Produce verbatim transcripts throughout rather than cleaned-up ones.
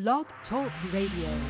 Log Talk Radio.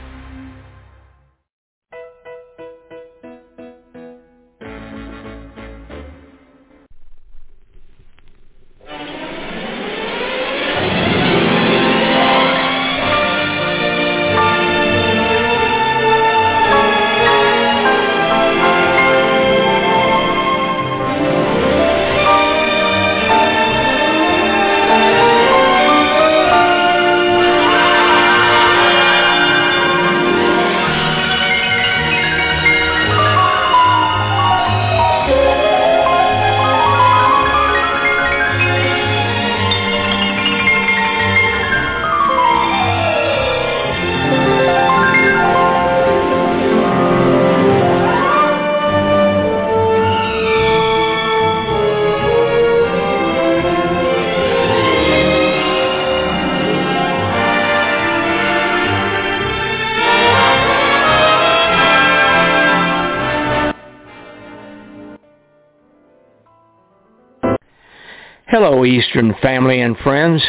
Hello, Eastern family and friends.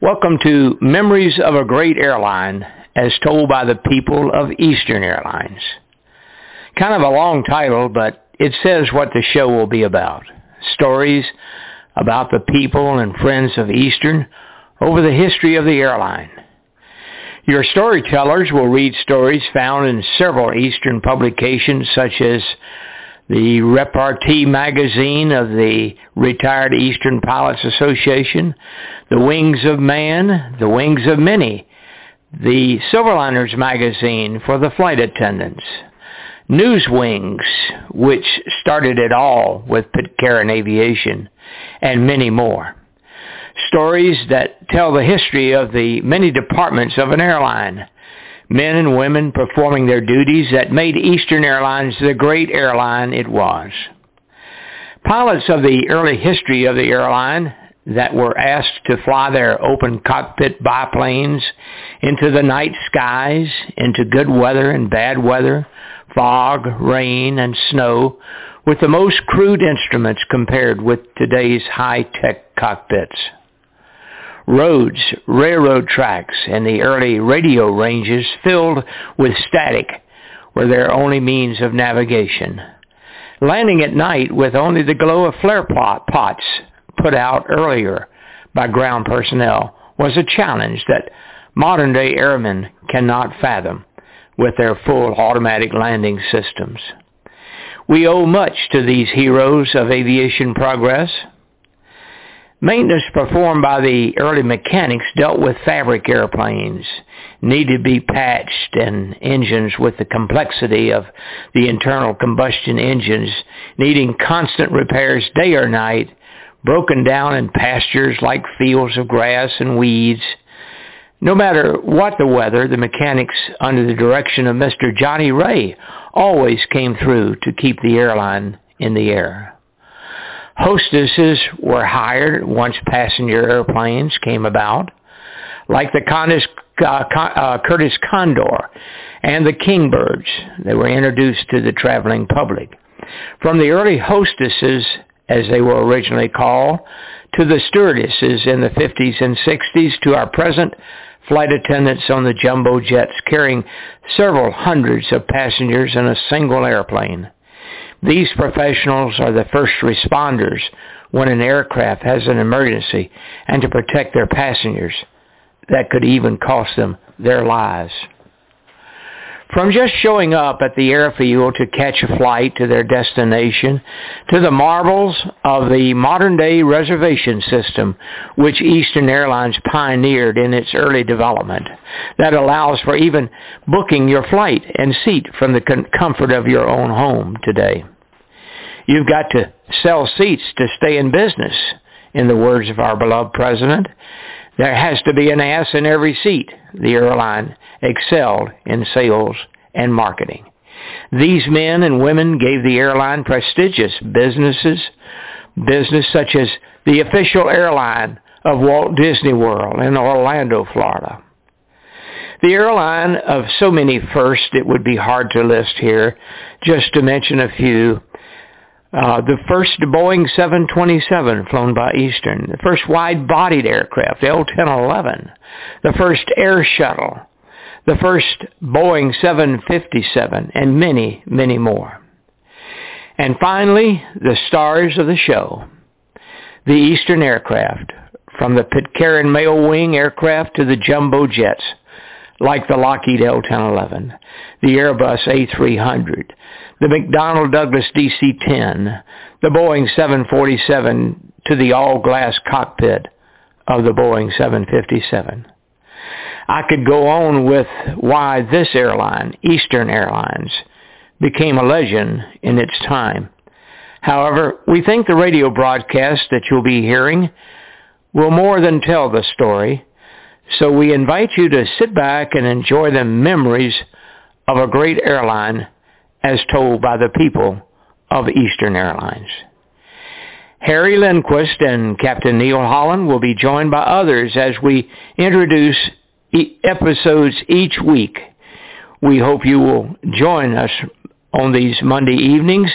Welcome to Memories of a Great Airline as told by the people of Eastern Airlines. Kind of a long title, but it says what the show will be about. Stories about the people and friends of Eastern over the history of the airline. Your storytellers will read stories found in several Eastern publications such as The Repartee Magazine of the Retired Eastern Pilots Association, The Wings of Man, The Wings of Many, The Silverliners Magazine for the flight attendants, News Wings, which started it all with Pitcairn Aviation, and many more. Stories that tell the history of the many departments of an airline. Men and women performing their duties that made Eastern Airlines the great airline it was. Pilots of the early history of the airline that were asked to fly their open cockpit biplanes into the night skies, into good weather and bad weather, fog, rain, and snow, with the most crude instruments compared with today's high-tech cockpits. Roads, railroad tracks, and the early radio ranges filled with static were their only means of navigation. Landing at night with only the glow of flare pots put out earlier by ground personnel was a challenge that modern-day airmen cannot fathom with their full automatic landing systems. We owe much to these heroes of aviation progress. Maintenance performed by the early mechanics dealt with fabric airplanes, needed to be patched, and engines with the complexity of the internal combustion engines, needing constant repairs day or night, broken down in pastures like fields of grass and weeds. No matter what the weather, the mechanics under the direction of Mister Johnny Ray always came through to keep the airline in the air. Hostesses were hired once passenger airplanes came about, like the Condis, uh, Con, uh, Curtis Condor and the Kingbirds. They were introduced to the traveling public. From the early hostesses, as they were originally called, to the stewardesses in the fifties and sixties, to our present flight attendants on the jumbo jets carrying several hundreds of passengers in a single airplane. These professionals are the first responders when an aircraft has an emergency and to protect their passengers that could even cost them their lives. From just showing up at the airfield to catch a flight to their destination to the marvels of the modern-day reservation system which Eastern Airlines pioneered in its early development that allows for even booking your flight and seat from the comfort of your own home today. You've got to sell seats to stay in business, in the words of our beloved president. There has to be an ass in every seat. The airline excelled in sales and marketing. These men and women gave the airline prestigious businesses, business such as the official airline of Walt Disney World in Orlando, Florida. The airline of so many firsts, it would be hard to list here, just to mention a few. Uh, the first Boeing seven twenty-seven flown by Eastern, the first wide-bodied aircraft, the L ten eleven, the first air shuttle, the first Boeing seven fifty-seven, and many, many more. And finally, the stars of the show, the Eastern aircraft, from the Pitcairn Mail Wing aircraft to the jumbo jets, like the Lockheed L ten eleven, the Airbus A three hundred, the McDonnell Douglas D C ten, the Boeing seven forty-seven, to the all-glass cockpit of the Boeing seven fifty-seven. I could go on with why this airline, Eastern Airlines, became a legend in its time. However, we think the radio broadcast that you'll be hearing will more than tell the story, so we invite you to sit back and enjoy the memories of a great airline as told by the people of Eastern Airlines. Harry Lindquist and Captain Neil Holland will be joined by others as we introduce e- episodes each week. We hope you will join us on these Monday evenings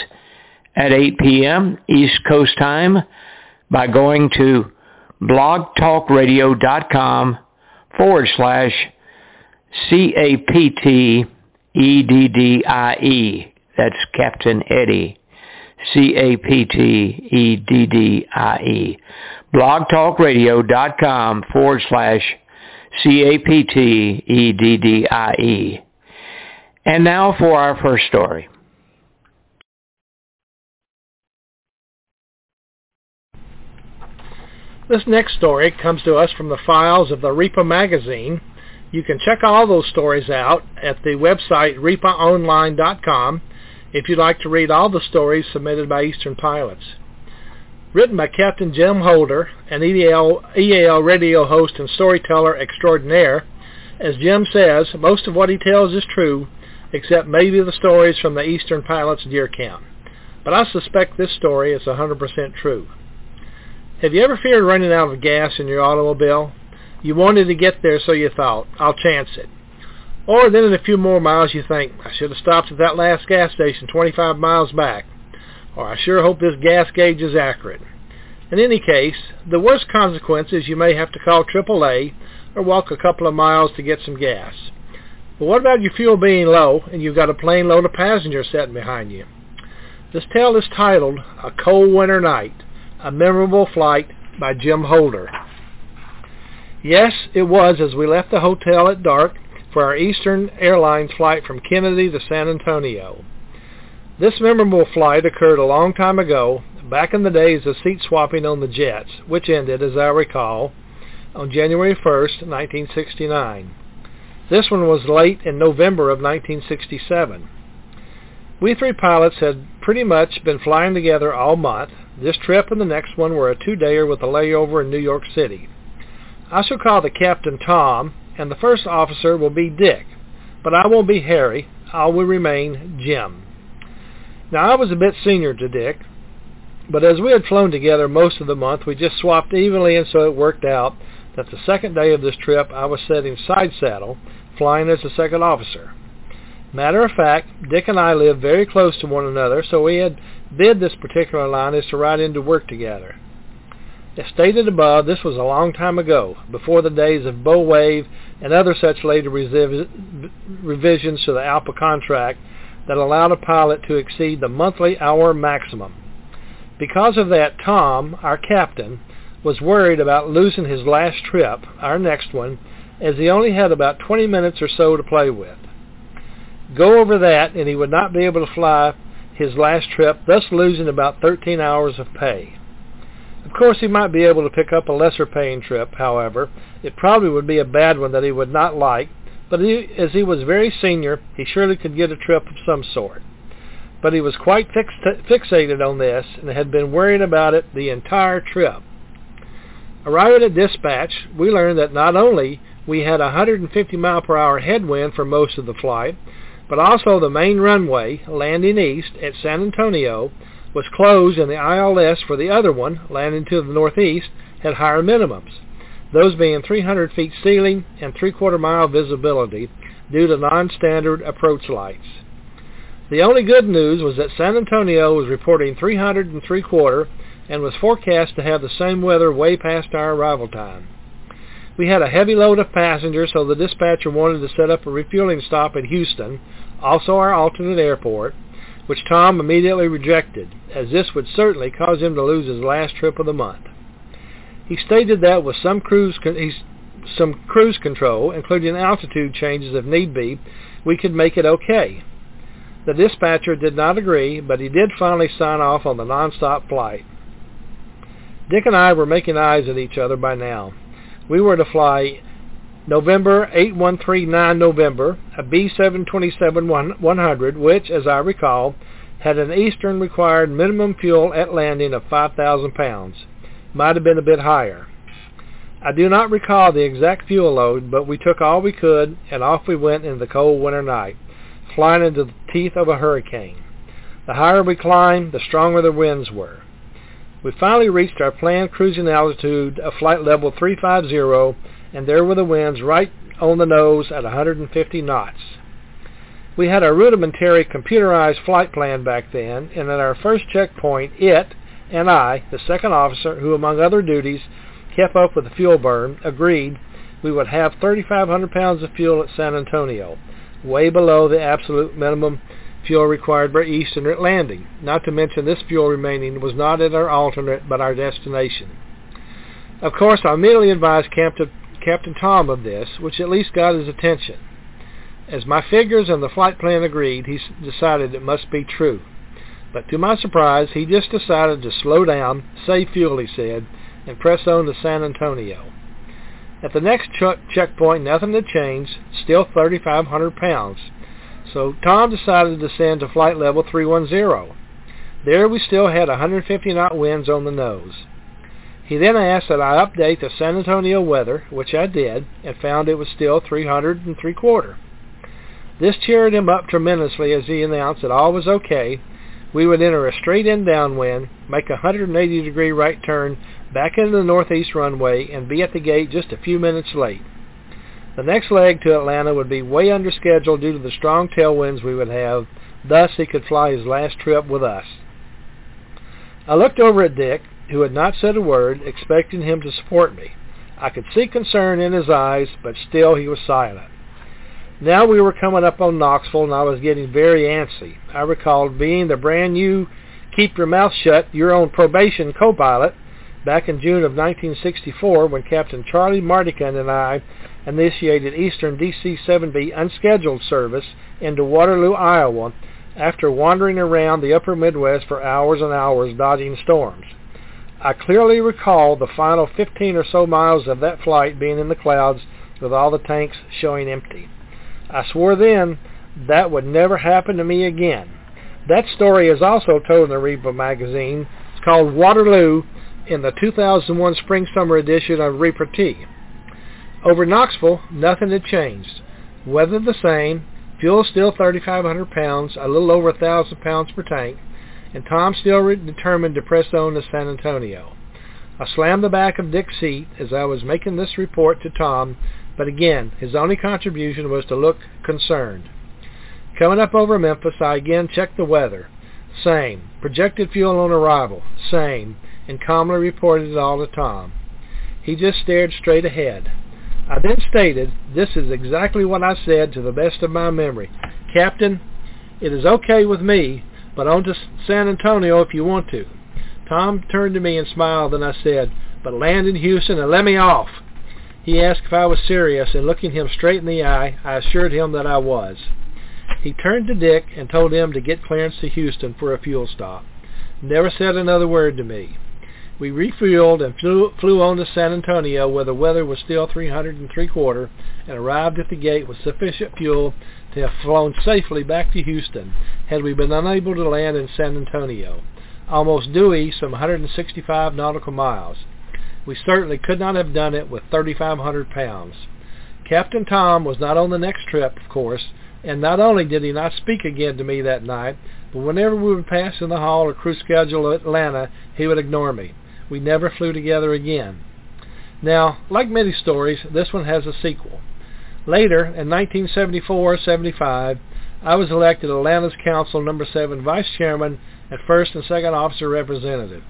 at eight p.m. East Coast time by going to blog talk radio dot com forward slash C A P T E D D I E. That's Captain Eddie. C A P T E D D I E. blog talk radio dot com forward slash C A P T E D D I E. And now for our first story. This next story comes to us from the files of the REPA magazine. You can check all those stories out at the website repa online dot com if you'd like to read all the stories submitted by Eastern pilots. Written by Captain Jim Holder, an E A L, E A L radio host and storyteller extraordinaire, as Jim says, most of what he tells is true, except maybe the stories from the Eastern pilots' deer camp. But I suspect this story is one hundred percent true. Have you ever feared running out of gas in your automobile? You wanted to get there, so you thought, I'll chance it. Or then in a few more miles you think, I should have stopped at that last gas station twenty-five miles back. Or I sure hope this gas gauge is accurate. In any case, the worst consequence is you may have to call triple A or walk a couple of miles to get some gas. But what about your fuel being low and you've got a plane load of passengers sitting behind you? This tale is titled, A Cold Winter Night, A Memorable Flight by Jim Holder. Yes, it was as we left the hotel at dark for our Eastern Airlines flight from Kennedy to San Antonio. This memorable flight occurred a long time ago, back in the days of seat swapping on the jets, which ended, as I recall, on January first, nineteen sixty-nine. This one was late in November of nineteen sixty-seven. We three pilots had pretty much been flying together all month. This trip and the next one were a two-dayer with a layover in New York City. I shall call the captain Tom, and the first officer will be Dick, but I won't be Harry. I will remain Jim. Now, I was a bit senior to Dick, but as we had flown together most of the month, we just swapped evenly, and so it worked out that the second day of this trip, I was sitting side saddle, flying as the second officer. Matter of fact, Dick and I lived very close to one another, so we had bid this particular line is to ride into work together. As stated above, this was a long time ago, before the days of Bow Wave and other such later revisions to the ALPA contract that allowed a pilot to exceed the monthly hour maximum. Because of that, Tom, our captain, was worried about losing his last trip, our next one, as he only had about twenty minutes or so to play with. Go over that, and he would not be able to fly his last trip, thus losing about thirteen hours of pay. Of course, he might be able to pick up a lesser-paying trip, however. It probably would be a bad one that he would not like, but he, as he was very senior, he surely could get a trip of some sort. But he was quite fix, fixated on this and had been worried about it the entire trip. Arriving at dispatch, we learned that not only we had a one hundred fifty mile per hour headwind for most of the flight, but also the main runway, landing east at San Antonio, was closed, and the I L S for the other one, landing to the northeast, had higher minimums, those being three hundred feet ceiling and three-quarter mile visibility due to non-standard approach lights. The only good news was that San Antonio was reporting three hundred and three quarter and was forecast to have the same weather way past our arrival time. We had a heavy load of passengers, so the dispatcher wanted to set up a refueling stop at Houston, also our alternate airport, which Tom immediately rejected, as this would certainly cause him to lose his last trip of the month. He stated that with some cruise, con- some cruise control, including altitude changes if need be, we could make it okay. The dispatcher did not agree, but he did finally sign off on the nonstop flight. Dick and I were making eyes at each other by now. We were to fly November eight one three nine November, a B seven twenty-seven one hundred, which, as I recall, had an Eastern required minimum fuel at landing of five thousand pounds. Might have been a bit higher. I do not recall the exact fuel load, but we took all we could, and off we went in the cold winter night, flying into the teeth of a hurricane. The higher we climbed, the stronger the winds were. We finally reached our planned cruising altitude of flight level three fifty, and there were the winds right on the nose at one hundred fifty knots. We had a rudimentary computerized flight plan back then, and at our first checkpoint, it and I, the second officer, who among other duties kept up with the fuel burn, agreed we would have thirty-five hundred pounds of fuel at San Antonio, way below the absolute minimum fuel required by Eastern at landing. Not to mention this fuel remaining was not at our alternate but our destination. Of course, I immediately advised Captain, Captain Tom of this, which at least got his attention. As my figures and the flight plan agreed, he decided it must be true. But to my surprise, he just decided to slow down, save fuel, he said, and press on to San Antonio. At the next ch- checkpoint, nothing had changed, still thirty-five hundred pounds. So Tom decided to send to flight level three ten. There we still had one hundred fifty knot winds on the nose. He then asked that I update the San Antonio weather, which I did, and found it was still three hundred and three quarter. This cheered him up tremendously as he announced that all was okay. We would enter a straight-in downwind, make a one hundred eighty degree right turn back into the northeast runway, and be at the gate just a few minutes late. The next leg to Atlanta would be way under schedule due to the strong tailwinds we would have, thus he could fly his last trip with us. I looked over at Dick, who had not said a word, expecting him to support me. I could see concern in his eyes, but still he was silent. Now we were coming up on Knoxville, and I was getting very antsy. I recalled being the brand new, keep your mouth shut, you're on probation co-pilot back in June of nineteen sixty-four when Captain Charlie Mardican and I initiated Eastern D C seven B unscheduled service into Waterloo, Iowa, after wandering around the upper Midwest for hours and hours dodging storms. I clearly recall the final fifteen or so miles of that flight being in the clouds with all the tanks showing empty. I swore then that would never happen to me again. That story is also told in the REPA magazine. It's called Waterloo in the two thousand one spring-summer edition of Repartee. Over Knoxville, nothing had changed. Weather the same, fuel still thirty-five hundred pounds, a little over one thousand pounds per tank, and Tom still re- determined to press on to San Antonio. I slammed the back of Dick's seat as I was making this report to Tom, but again, his only contribution was to look concerned. Coming up over Memphis, I again checked the weather. Same. Projected fuel on arrival. Same. And calmly reported it all to Tom. He just stared straight ahead. I then stated, this is exactly what I said to the best of my memory. Captain, it is okay with me, but on to San Antonio if you want to. Tom turned to me and smiled, and I said, but land in Houston and let me off. He asked if I was serious, and looking him straight in the eye, I assured him that I was. He turned to Dick and told him to get clearance to Houston for a fuel stop. Never said another word to me. We refueled and flew, flew on to San Antonio, where the weather was still three hundred and three quarter, and arrived at the gate with sufficient fuel to have flown safely back to Houston, had we been unable to land in San Antonio. Almost due east, some one hundred sixty-five nautical miles. We certainly could not have done it with thirty-five hundred pounds. Captain Tom was not on the next trip, of course, and not only did he not speak again to me that night, but whenever we would pass in the hall or crew schedule at Atlanta, he would ignore me. We never flew together again. Now, like many stories, this one has a sequel. Later, in nineteen seventy-four seventy-five, I was elected Atlanta's Council Number seven Vice Chairman and First and Second Officer Representative.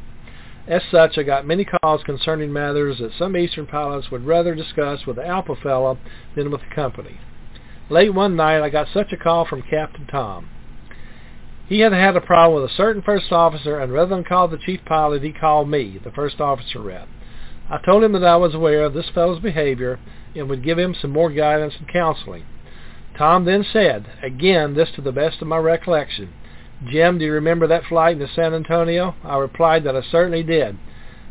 As such, I got many calls concerning matters that some Eastern pilots would rather discuss with the ALPA fellow than with the company. Late one night, I got such a call from Captain Tom. He had had a problem with a certain first officer, and rather than call the chief pilot, he called me, the first officer rep. I told him that I was aware of this fellow's behavior and would give him some more guidance and counseling. Tom then said, again, this to the best of my recollection, "Jim, do you remember that flight into San Antonio?" I replied that I certainly did.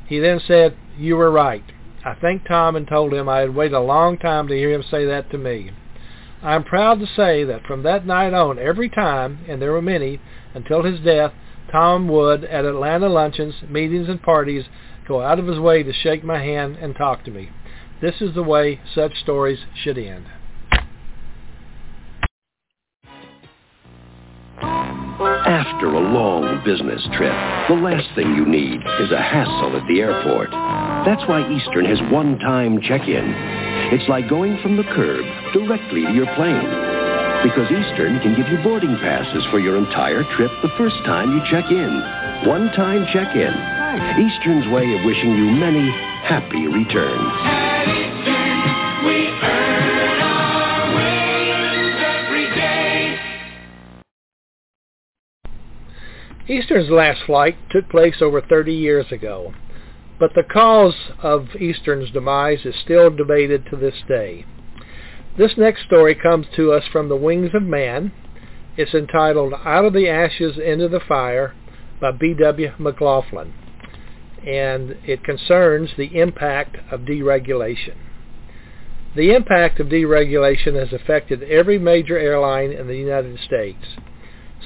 He then said, "You were right." I thanked Tom and told him I had waited a long time to hear him say that to me. I am proud to say that from that night on, every time, and there were many, until his death, Tom would, at Atlanta luncheons, meetings, and parties, go out of his way to shake my hand and talk to me. This is the way such stories should end. After a long business trip, the last thing you need is a hassle at the airport. That's why Eastern has one-time check-in. It's like going from the curb directly to your plane, because Eastern can give you boarding passes for your entire trip the first time you check in. One-time check-in. Eastern's way of wishing you many happy returns. At Eastern, we earn our wings every day. Eastern's last flight took place over thirty years ago. But the cause of Eastern's demise is still debated to this day. This next story comes to us from The Wings of Man. It's entitled Out of the Ashes Into the Fire by B W McLaughlin, and it concerns the impact of deregulation. The impact of deregulation has affected every major airline in the United States.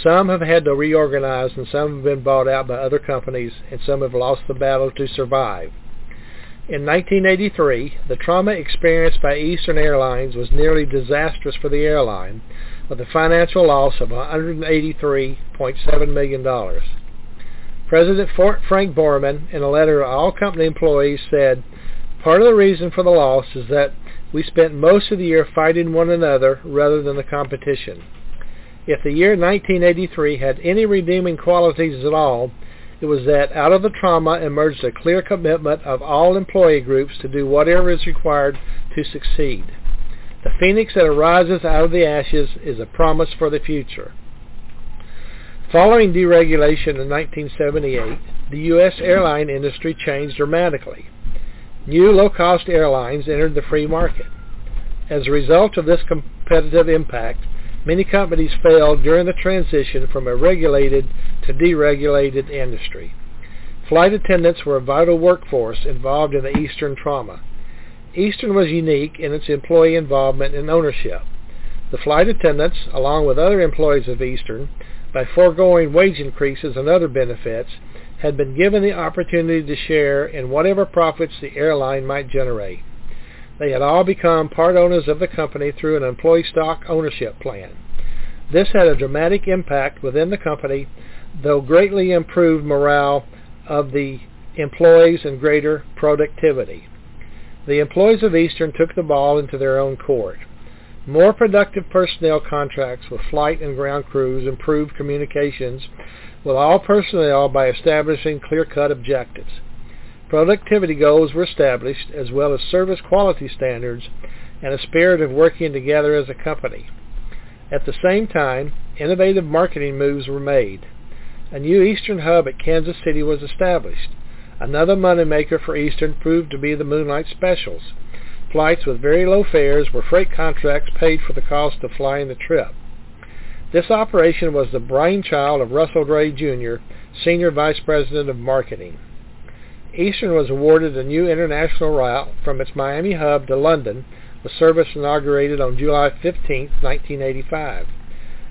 Some have had to reorganize, and some have been bought out by other companies, and some have lost the battle to survive. In nineteen eighty-three, the trauma experienced by Eastern Airlines was nearly disastrous for the airline, with a financial loss of one hundred eighty-three point seven million dollars. President Frank Borman, in a letter to all company employees, said, "Part of the reason for the loss is that we spent most of the year fighting one another rather than the competition. If the year nineteen eighty-three had any redeeming qualities at all, it was that out of the trauma emerged a clear commitment of all employee groups to do whatever is required to succeed. The phoenix that arises out of the ashes is a promise for the future." Following deregulation in nineteen seventy-eight, the U S airline industry changed dramatically. New low-cost airlines entered the free market. As a result of this competitive impact, many companies failed during the transition from a regulated to deregulated industry. Flight attendants were a vital workforce involved in the Eastern trauma. Eastern was unique in its employee involvement and ownership. The flight attendants, along with other employees of Eastern, by foregoing wage increases and other benefits, had been given the opportunity to share in whatever profits the airline might generate. They had all become part owners of the company through an employee stock ownership plan. This had a dramatic impact within the company, though greatly improved morale of the employees and greater productivity. The employees of Eastern took the ball into their own court. More productive personnel contracts with flight and ground crews improved communications with all personnel by establishing clear-cut objectives. Productivity goals were established, as well as service quality standards and a spirit of working together as a company. At the same time, innovative marketing moves were made. A new Eastern hub at Kansas City was established. Another moneymaker for Eastern proved to be the Moonlight Specials. Flights with very low fares where freight contracts paid for the cost of flying the trip. This operation was the brainchild of Russell Dray Junior, Senior Vice President of Marketing. Eastern was awarded a new international route from its Miami hub to London, with service inaugurated on July fifteenth, nineteen eighty-five.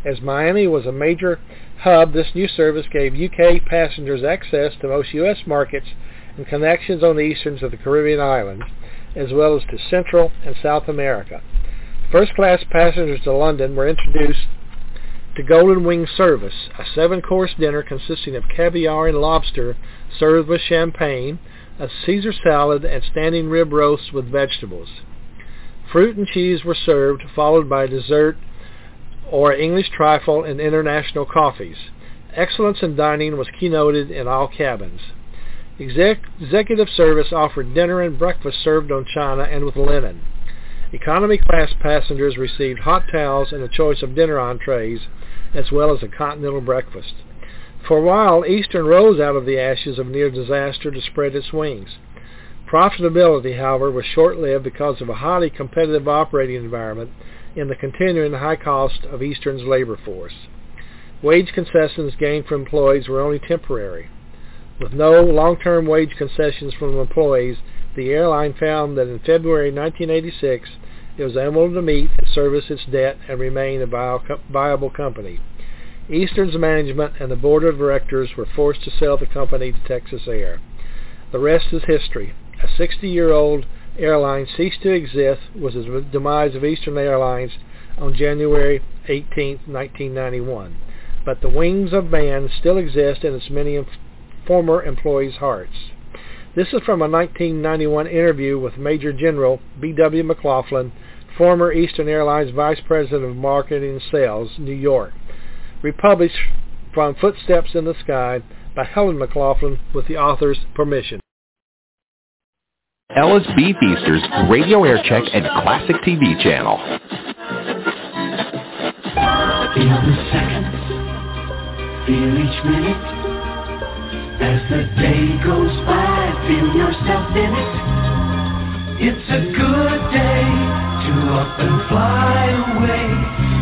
As Miami was a major hub, this new service gave U K passengers access to most U S markets and connections on the easterns of the Caribbean islands, as well as to Central and South America. First-class passengers to London were introduced to Golden Wing service, a seven-course dinner consisting of caviar and lobster served with champagne, a Caesar salad, and standing rib roasts with vegetables. Fruit and cheese were served, followed by dessert or English trifle and international coffees. Excellence in dining was keynoted in all cabins. Exec- executive service offered dinner and breakfast served on china and with linen. Economy class passengers received hot towels and a choice of dinner entrees, as well as a continental breakfast. For a while, Eastern rose out of the ashes of near disaster to spread its wings. Profitability, however, was short-lived because of a highly competitive operating environment and the continuing high cost of Eastern's labor force. Wage concessions gained from employees were only temporary. With no long-term wage concessions from employees, the airline found that in February nineteen eighty-six, it was able to meet and service its debt and remain a viable company. Eastern's management and the board of directors were forced to sell the company to Texas Air. The rest is history. A sixty-year-old airline ceased to exist with the demise of Eastern Airlines on January eighteenth, nineteen ninety-one. But the Wings of Man still exist in its many em- former employees' hearts. This is from a nineteen ninety-one interview with Major General B W McLaughlin, former Eastern Airlines Vice President of Marketing and Sales, New York, republished from Footsteps in the Sky by Helen McLaughlin with the author's permission. Ella's Beef Easter's Radio Aircheck and Classic T V Channel. Feel the seconds, feel each minute. As the day goes by, feel yourself in it. It's a good day to up and fly away.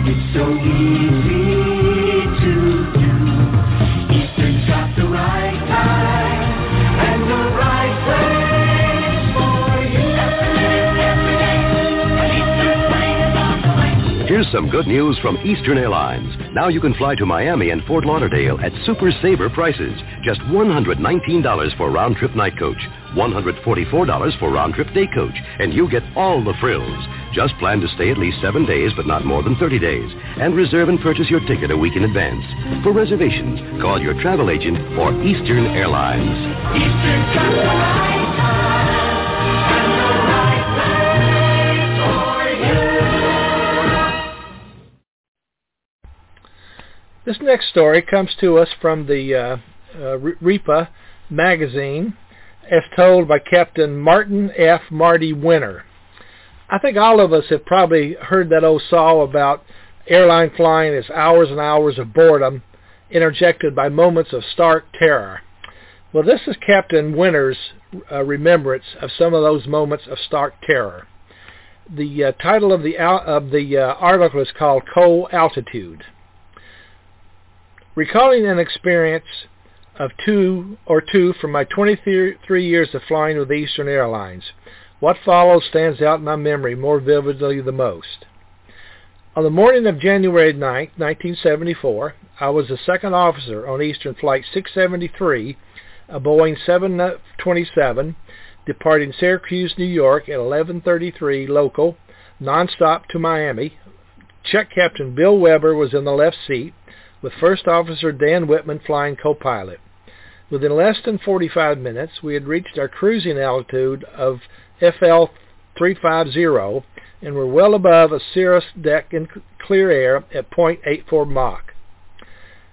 It's so easy to do. Eastern's got the right time and the right way. Here's some good news from Eastern Airlines. Now you can fly to Miami and Fort Lauderdale at Super Saver prices. Just one hundred nineteen dollars for round-trip night coach, one hundred forty-four dollars for round-trip day coach, and you get all the frills. Just plan to stay at least seven days, but not more than thirty days, and reserve and purchase your ticket a week in advance. For reservations, call your travel agent or Eastern Airlines. Eastern's got the right time and the right way for you. This next story comes to us from the uh, uh, REPA magazine, as told by Captain Martin F. Marty Winter. I think all of us have probably heard that old saw about airline flying as hours and hours of boredom, interjected by moments of stark terror. Well, this is Captain Winter's uh, remembrance of some of those moments of stark terror. The uh, title of the, al- of the uh, article is called Cold Altitude. Recalling an experience of two or two from my twenty-three years of flying with Eastern Airlines, what follows stands out in my memory more vividly the most. On the morning of January ninth, nineteen seventy-four, I was the second officer on Eastern Flight six seventy-three, a Boeing seven twenty-seven, departing Syracuse, New York at eleven thirty-three local, nonstop to Miami. Check Captain Bill Weber was in the left seat, with First Officer Dan Whitman flying co-pilot. Within less than forty-five minutes, we had reached our cruising altitude of F L three fifty and were well above a cirrus deck in clear air at point eight four Mach.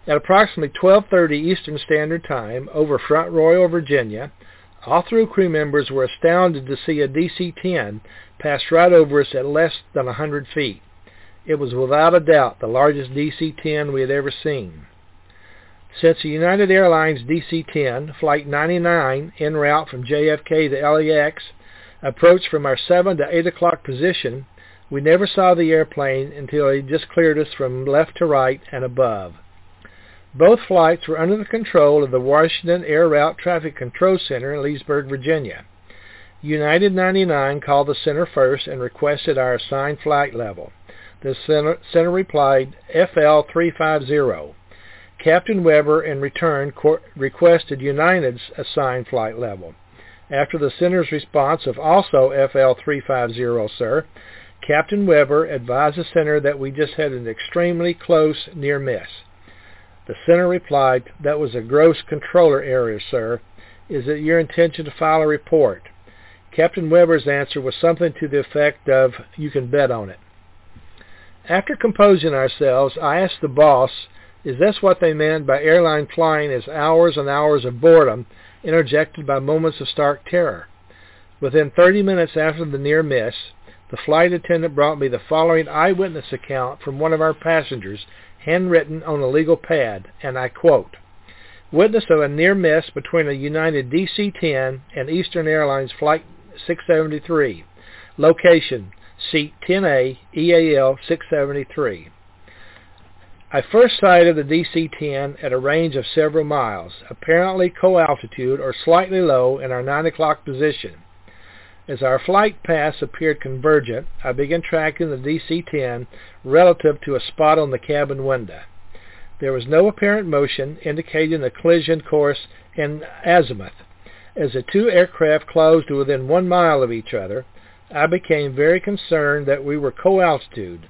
At approximately twelve thirty Eastern Standard Time, over Front Royal, Virginia, all through crew members were astounded to see a D C ten pass right over us at less than one hundred feet. It was without a doubt the largest D C ten we had ever seen. Since the United Airlines D C ten, Flight ninety-nine, en route from J F K to L A X, approached from our seven to eight o'clock position, we never saw the airplane until it just cleared us from left to right and above. Both flights were under the control of the Washington Air Route Traffic Control Center in Leesburg, Virginia. United ninety-nine called the center first and requested our assigned flight level. The center, center replied, F L three fifty. Captain Weber, in return, co- requested United's assigned flight level. After the center's response of also F L three fifty, sir, Captain Weber advised the center that we just had an extremely close near miss. The center replied, that was a gross controller error, sir. Is it your intention to file a report? Captain Weber's answer was something to the effect of, you can bet on it. After composing ourselves, I asked the boss, is this what they meant by airline flying as hours and hours of boredom interjected by moments of stark terror? Within thirty minutes after the near miss, the flight attendant brought me the following eyewitness account from one of our passengers, handwritten on a legal pad, and I quote, "Witness of a near miss between a United D C ten and Eastern Airlines Flight six seventy-three. Location, seat ten A, E A L six seventy-three. I first sighted the D C ten at a range of several miles, apparently co-altitude or slightly low in our nine o'clock position. As our flight paths appeared convergent, I began tracking the D C ten relative to a spot on the cabin window. There was no apparent motion indicating a collision course and azimuth. As the two aircraft closed to within one mile of each other, I became very concerned that we were co-altitude.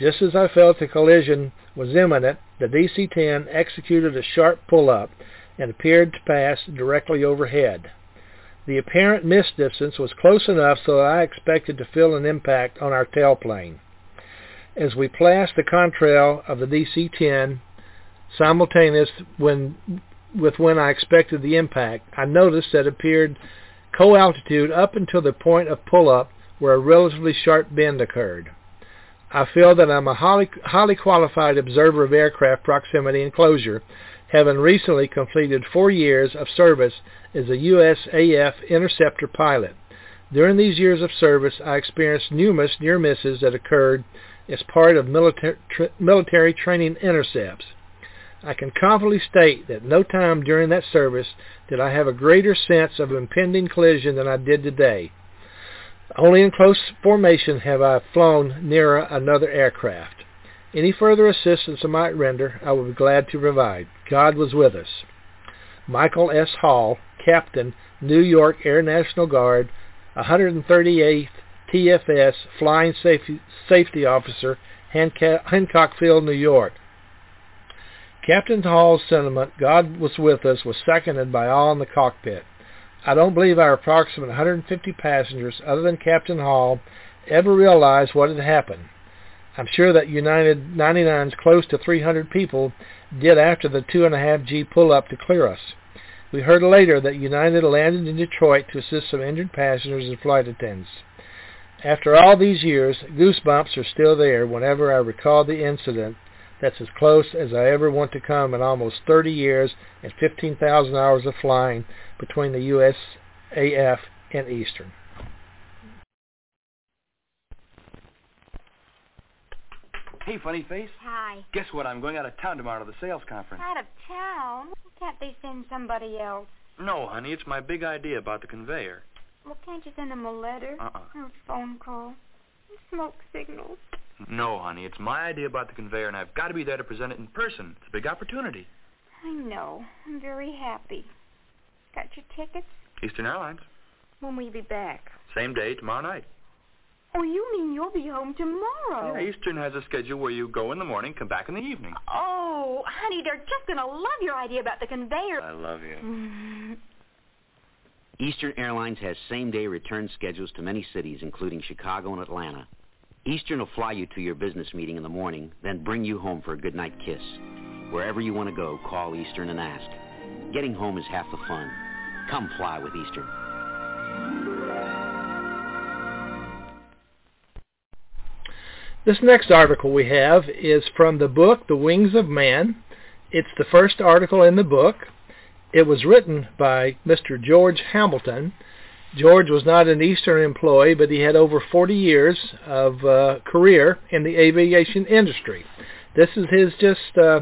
Just as I felt the collision was imminent, the D C ten executed a sharp pull-up and appeared to pass directly overhead. The apparent miss distance was close enough so that I expected to feel an impact on our tailplane. As we passed the contrail of the D C ten, simultaneous when, with when I expected the impact, I noticed that it appeared co-altitude up until the point of pull-up where a relatively sharp bend occurred. I feel that I'm a highly, highly qualified observer of aircraft proximity and closure, having recently completed four years of service as a U S A F interceptor pilot. During these years of service, I experienced numerous near misses that occurred as part of military, tr- military training intercepts. I can confidently state that no time during that service did I have a greater sense of impending collision than I did today. Only in close formation have I flown nearer another aircraft. Any further assistance I might render, I would be glad to provide. God was with us. Michael S. Hall, Captain, New York Air National Guard, one hundred thirty-eighth T F S Flying Safety, Safety Officer, Hancock, Hancockville, New York." Captain Hall's sentiment, "God was with us," was seconded by all in the cockpit. I don't believe our approximate one hundred fifty passengers, other than Captain Hall, ever realized what had happened. I'm sure that United ninety-nine's close to three hundred people did after the two point five G pull-up to clear us. We heard later that United landed in Detroit to assist some injured passengers and flight attendants. After all these years, goosebumps are still there whenever I recall the incident. That's as close as I ever want to come in almost thirty years and fifteen thousand hours of flying between the U S A F and Eastern. Hey, funny face. Hi. Guess what? I'm going out of town tomorrow to the sales conference. Out of town? Can't they send somebody else? No, honey. It's my big idea about the conveyor. Well, can't you send them a letter? Uh-uh. Or a phone call? Smoke signals? No, honey, it's my idea about the conveyor, and I've got to be there to present it in person. It's a big opportunity. I know. I'm very happy. Got your tickets? Eastern Airlines. When will you be back? Same day, tomorrow night. Oh, you mean you'll be home tomorrow? Yeah, Eastern has a schedule where you go in the morning, come back in the evening. Oh, honey, they're just going to love your idea about the conveyor. I love you. Eastern Airlines has same-day return schedules to many cities, including Chicago and Atlanta. Eastern will fly you to your business meeting in the morning, then bring you home for a goodnight kiss. Wherever you want to go, call Eastern and ask. Getting home is half the fun. Come fly with Eastern. This next article we have is from the book, The Wings of Man. It's the first article in the book. It was written by Mister George Hamilton. George was not an Eastern employee, but he had over forty years of uh, career in the aviation industry. This is his just uh,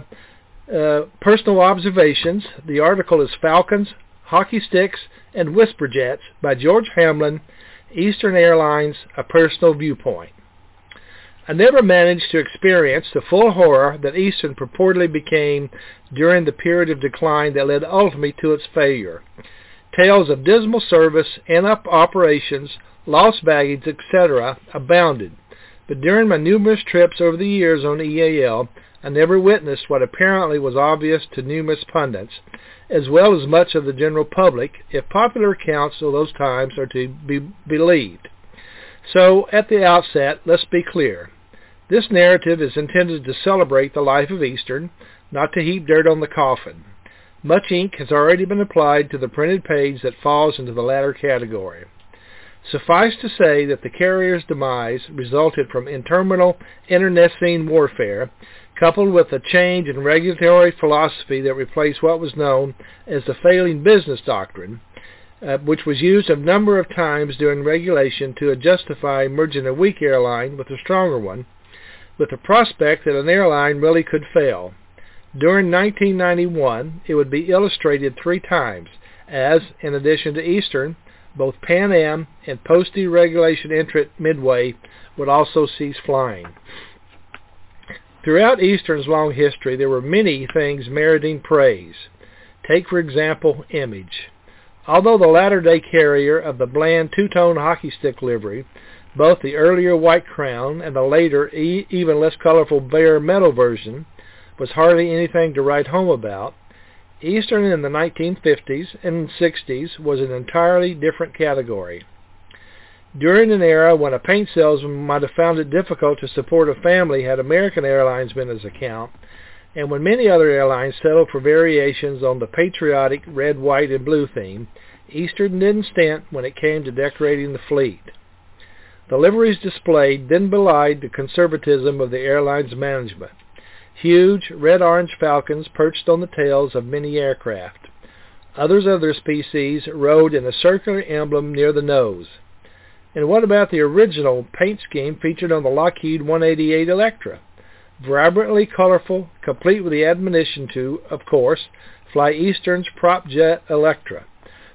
uh, personal observations. The article is Falcons, Hockey Sticks, and Whisper Jets by George Hamlin, Eastern Airlines, A Personal Viewpoint. I never managed to experience the full horror that Eastern purportedly became during the period of decline that led ultimately to its failure. Tales of dismal service, inept operations, lost baggage, et cetera abounded, but during my numerous trips over the years on E A L, I never witnessed what apparently was obvious to numerous pundits, as well as much of the general public, if popular accounts of those times are to be believed. So, at the outset, let's be clear. This narrative is intended to celebrate the life of Eastern, not to heap dirt on the coffin. Much ink has already been applied to the printed page that falls into the latter category. Suffice to say that the carrier's demise resulted from internal internecine warfare, coupled with a change in regulatory philosophy that replaced what was known as the failing business doctrine, uh, which was used a number of times during regulation to justify merging a weak airline with a stronger one, with the prospect that an airline really could fail. During nineteen ninety-one, it would be illustrated three times, as, in addition to Eastern, both Pan Am and post-deregulation entrant Midway would also cease flying. Throughout Eastern's long history, there were many things meriting praise. Take, for example, image. Although the latter-day carrier of the bland two-tone hockey stick livery, both the earlier white crown and the later, e- even less colorful bare metal version, was hardly anything to write home about, Eastern in the nineteen fifties and sixties was an entirely different category. During an era when a paint salesman might have found it difficult to support a family had American Airlines been his account, and when many other airlines settled for variations on the patriotic red, white, and blue theme, Eastern didn't stint when it came to decorating the fleet. The liveries displayed then belied the conservatism of the airline's management. Huge red-orange falcons perched on the tails of many aircraft. Others of their species rode in a circular emblem near the nose. And what about the original paint scheme featured on the Lockheed one eighty-eight Electra? Vibrantly colorful, complete with the admonition to, of course, fly Eastern's prop jet Electra.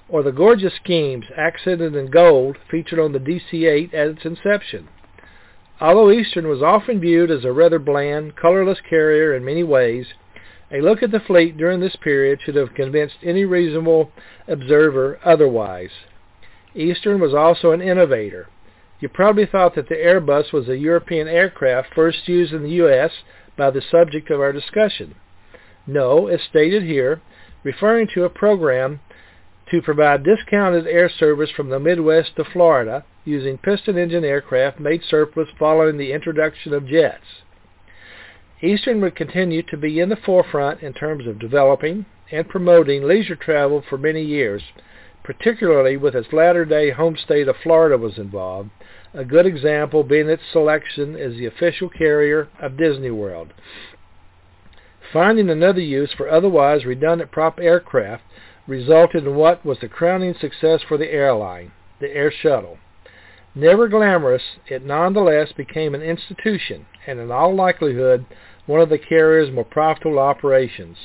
Or the gorgeous schemes accented in gold featured on the D C eight at its inception. Although Eastern was often viewed as a rather bland, colorless carrier in many ways, a look at the fleet during this period should have convinced any reasonable observer otherwise. Eastern was also an innovator. You probably thought that the Airbus was a European aircraft first used in the U S by the subject of our discussion. No, as stated here, referring to a program to provide discounted air service from the Midwest to Florida, using piston-engine aircraft made surplus following the introduction of jets. Eastern would continue to be in the forefront in terms of developing and promoting leisure travel for many years, particularly with its latter-day home state of Florida was involved, a good example being its selection as the official carrier of Disney World. Finding another use for otherwise redundant prop aircraft resulted in what was the crowning success for the airline, the air shuttle. Never glamorous, it nonetheless became an institution and in all likelihood one of the carrier's more profitable operations.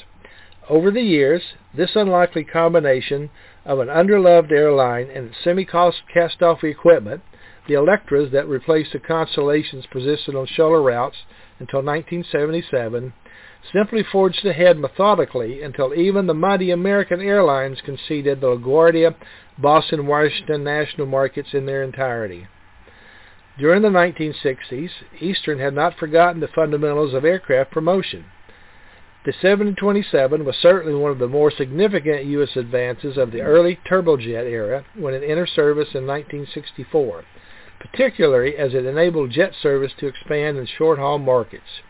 Over the years, this unlikely combination of an underloved airline and its semi-cost cast-off equipment, the Electras that replaced the Constellations positioned on shoulder routes until nineteen seventy-seven, simply forged ahead methodically until even the mighty American Airlines conceded the LaGuardia, Boston, Washington national markets in their entirety. During the nineteen sixties, Eastern had not forgotten the fundamentals of aircraft promotion. The seven twenty-seven was certainly one of the more significant U S advances of the early turbojet era when it entered service in nineteen sixty-four, particularly as it enabled jet service to expand in short-haul markets.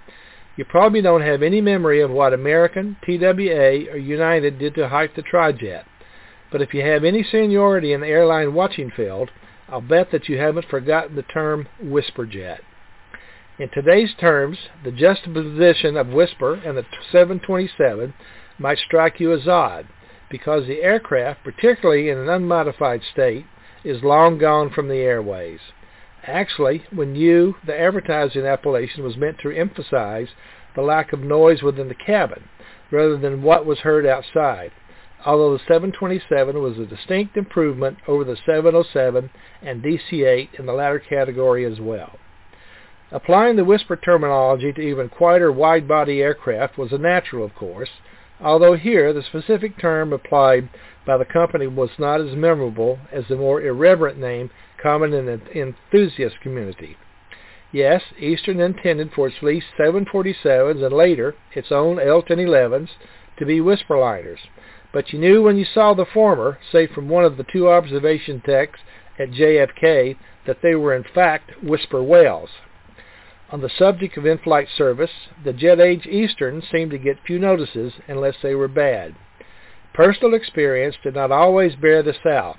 You probably don't have any memory of what American, T W A, or United did to hype the trijet. But if you have any seniority in the airline watching field, I'll bet that you haven't forgotten the term whisper jet. In today's terms, the juxtaposition of whisper and the seven twenty-seven might strike you as odd, because the aircraft, particularly in an unmodified state, is long gone from the airways. Actually, when you, the advertising appellation was meant to emphasize the lack of noise within the cabin, rather than what was heard outside. Although the seven twenty-seven was a distinct improvement over the seven oh seven and D C eight in the latter category as well. Applying the whisper terminology to even quieter wide-body aircraft was a natural, of course, although here the specific term applied by the company was not as memorable as the more irreverent name common in the enthusiast community. Yes, Eastern intended for its leased seven forty-sevens and later its own L ten elevens to be whisper liners. But you knew when you saw the former, save from one of the two observation techs at J F K, that they were in fact whisper whales. On the subject of in-flight service, the jet-age Eastern seemed to get few notices unless they were bad. Personal experience did not always bear this out.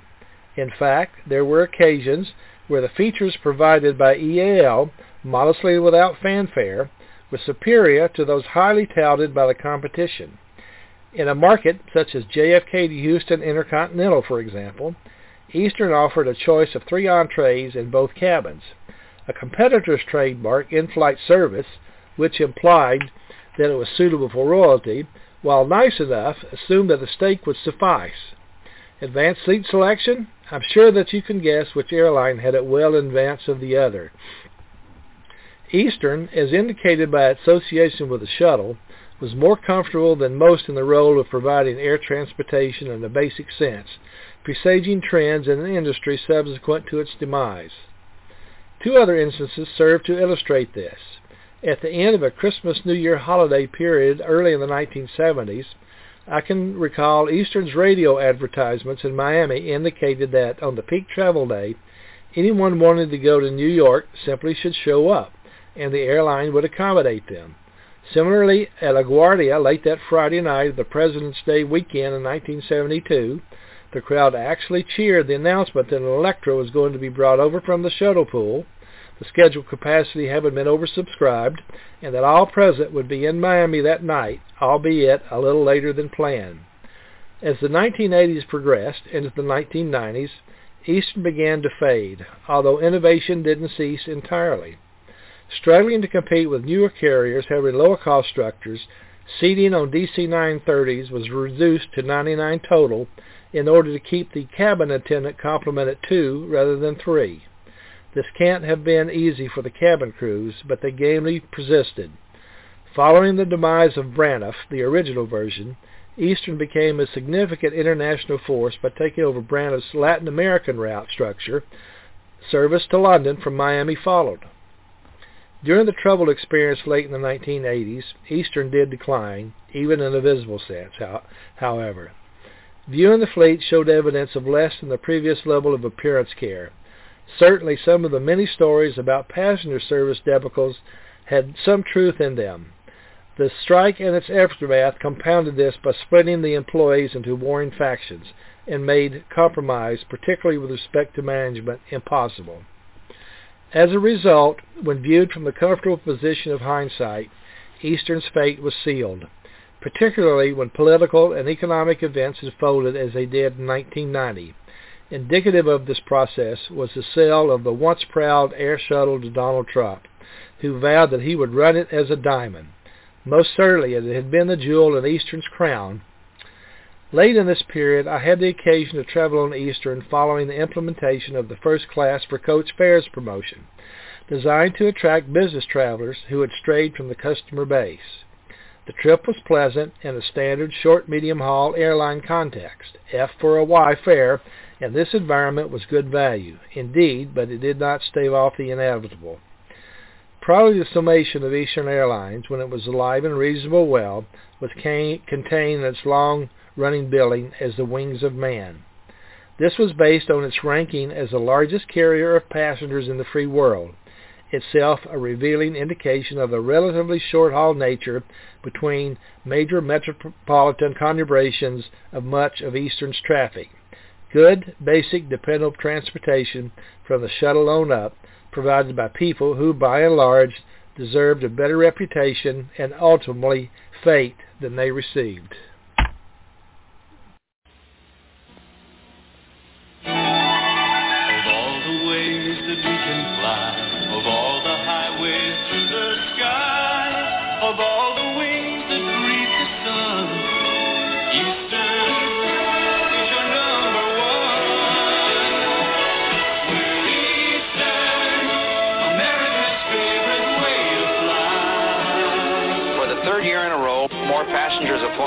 In fact, there were occasions where the features provided by E A L, modestly without fanfare, was superior to those highly touted by the competition. In a market such as J F K to Houston Intercontinental, for example, Eastern offered a choice of three entrees in both cabins. A competitor's trademark, in-flight service, which implied that it was suitable for royalty, while nice enough, assumed that the steak would suffice. Advanced seat selection? I'm sure that you can guess which airline had it well in advance of the other. Eastern, as indicated by association with the shuttle, was more comfortable than most in the role of providing air transportation in a basic sense, presaging trends in an industry subsequent to its demise. Two other instances serve to illustrate this. At the end of a Christmas-New Year holiday period early in the nineteen seventies, I can recall Eastern's radio advertisements in Miami indicated that on the peak travel day, anyone wanting to go to New York simply should show up, and the airline would accommodate them. Similarly, at LaGuardia late that Friday night of the President's Day weekend in nineteen seventy-two, the crowd actually cheered the announcement that an Electra was going to be brought over from the shuttle pool, the scheduled capacity having been oversubscribed, and that all present would be in Miami that night, albeit a little later than planned. As the nineteen eighties progressed into the nineteen nineties, Eastern began to fade, although innovation didn't cease entirely. Struggling to compete with newer carriers having lower cost structures, seating on D C nine thirties was reduced to ninety-nine total in order to keep the cabin attendant complement at two rather than three. This can't have been easy for the cabin crews, but they gamely persisted. Following the demise of Braniff, the original version, Eastern became a significant international force by taking over Braniff's Latin American route structure. Service to London from Miami followed. During the troubled experience late in the nineteen eighties, Eastern did decline, even in a visible sense, however. Viewing the fleet showed evidence of less than the previous level of appearance care. Certainly some of the many stories about passenger service debacles had some truth in them. The strike and its aftermath compounded this by splitting the employees into warring factions and made compromise, particularly with respect to management, impossible. As a result, when viewed from the comfortable position of hindsight, Eastern's fate was sealed, particularly when political and economic events unfolded as they did in nineteen ninety. Indicative of this process was the sale of the once proud air shuttle to Donald Trump, who vowed that he would run it as a diamond. Most certainly it had been the jewel in Eastern's crown. Late in this period, I had the occasion to travel on Eastern following the implementation of the first class for coach fares promotion, designed to attract business travelers who had strayed from the customer base. The trip was pleasant in a standard short-medium-haul airline context. F for a Y fare in this environment was good value, indeed, but it did not stave off the inevitable. Probably the summation of Eastern Airlines, when it was alive and reasonable well, was contained in its long-running billing as The Wings of Man. This was based on its ranking as the largest carrier of passengers in the free world, itself a revealing indication of the relatively short-haul nature between major metropolitan conurbations of much of Eastern's traffic. Good, basic, dependable transportation from the shuttle on up, provided by people who, by and large, deserved a better reputation and ultimately fate than they received.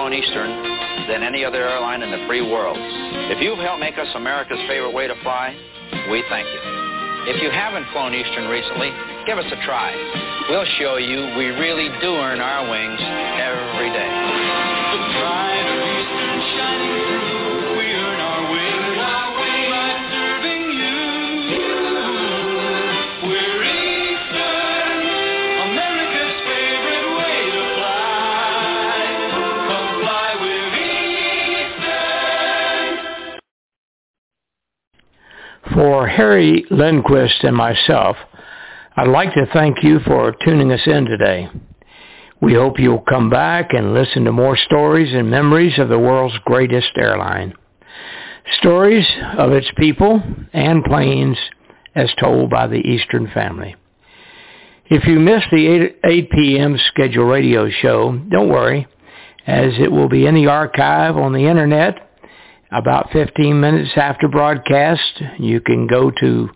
Eastern than any other airline in the free world. If you've helped make us America's favorite way to fly, we thank you. If you haven't flown Eastern recently, give us a try. We'll show you we really do earn our wings every day. The pride of Eastern shining through, we earn our wings by serving you. We're Eastern, For Harry Lindquist and myself, I'd like to thank you for tuning us in today. We hope you'll come back and listen to more stories and memories of the world's greatest airline. Stories of its people and planes as told by the Eastern family. If you missed the eight p.m. scheduled radio show, don't worry, as it will be in the archive on the Internet about fifteen minutes after broadcast. You can go to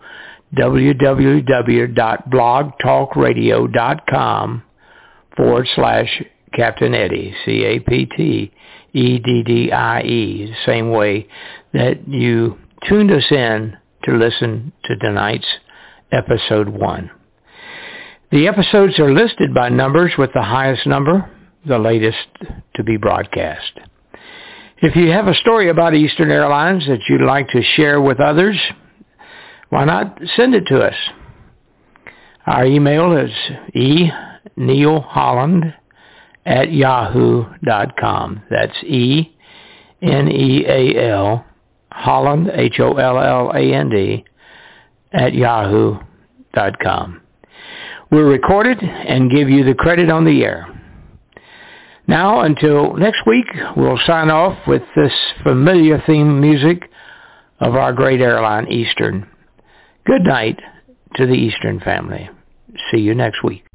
www.blogtalkradio.com forward slash Captain Eddie, C A P T E D D I E, the same way that you tuned us in to listen to tonight's episode one. The episodes are listed by numbers, with the highest number the latest to be broadcast. If you have a story about Eastern Airlines that you'd like to share with others, why not send it to us? Our email is e Neil Holland at yahoo dot com. That's E N E A L Holland H O L L A N D at yahoo dot com. We'll record it and give you the credit on the air. Now, until next week, we'll sign off with this familiar theme music of our great airline, Eastern. Good night to the Eastern family. See you next week.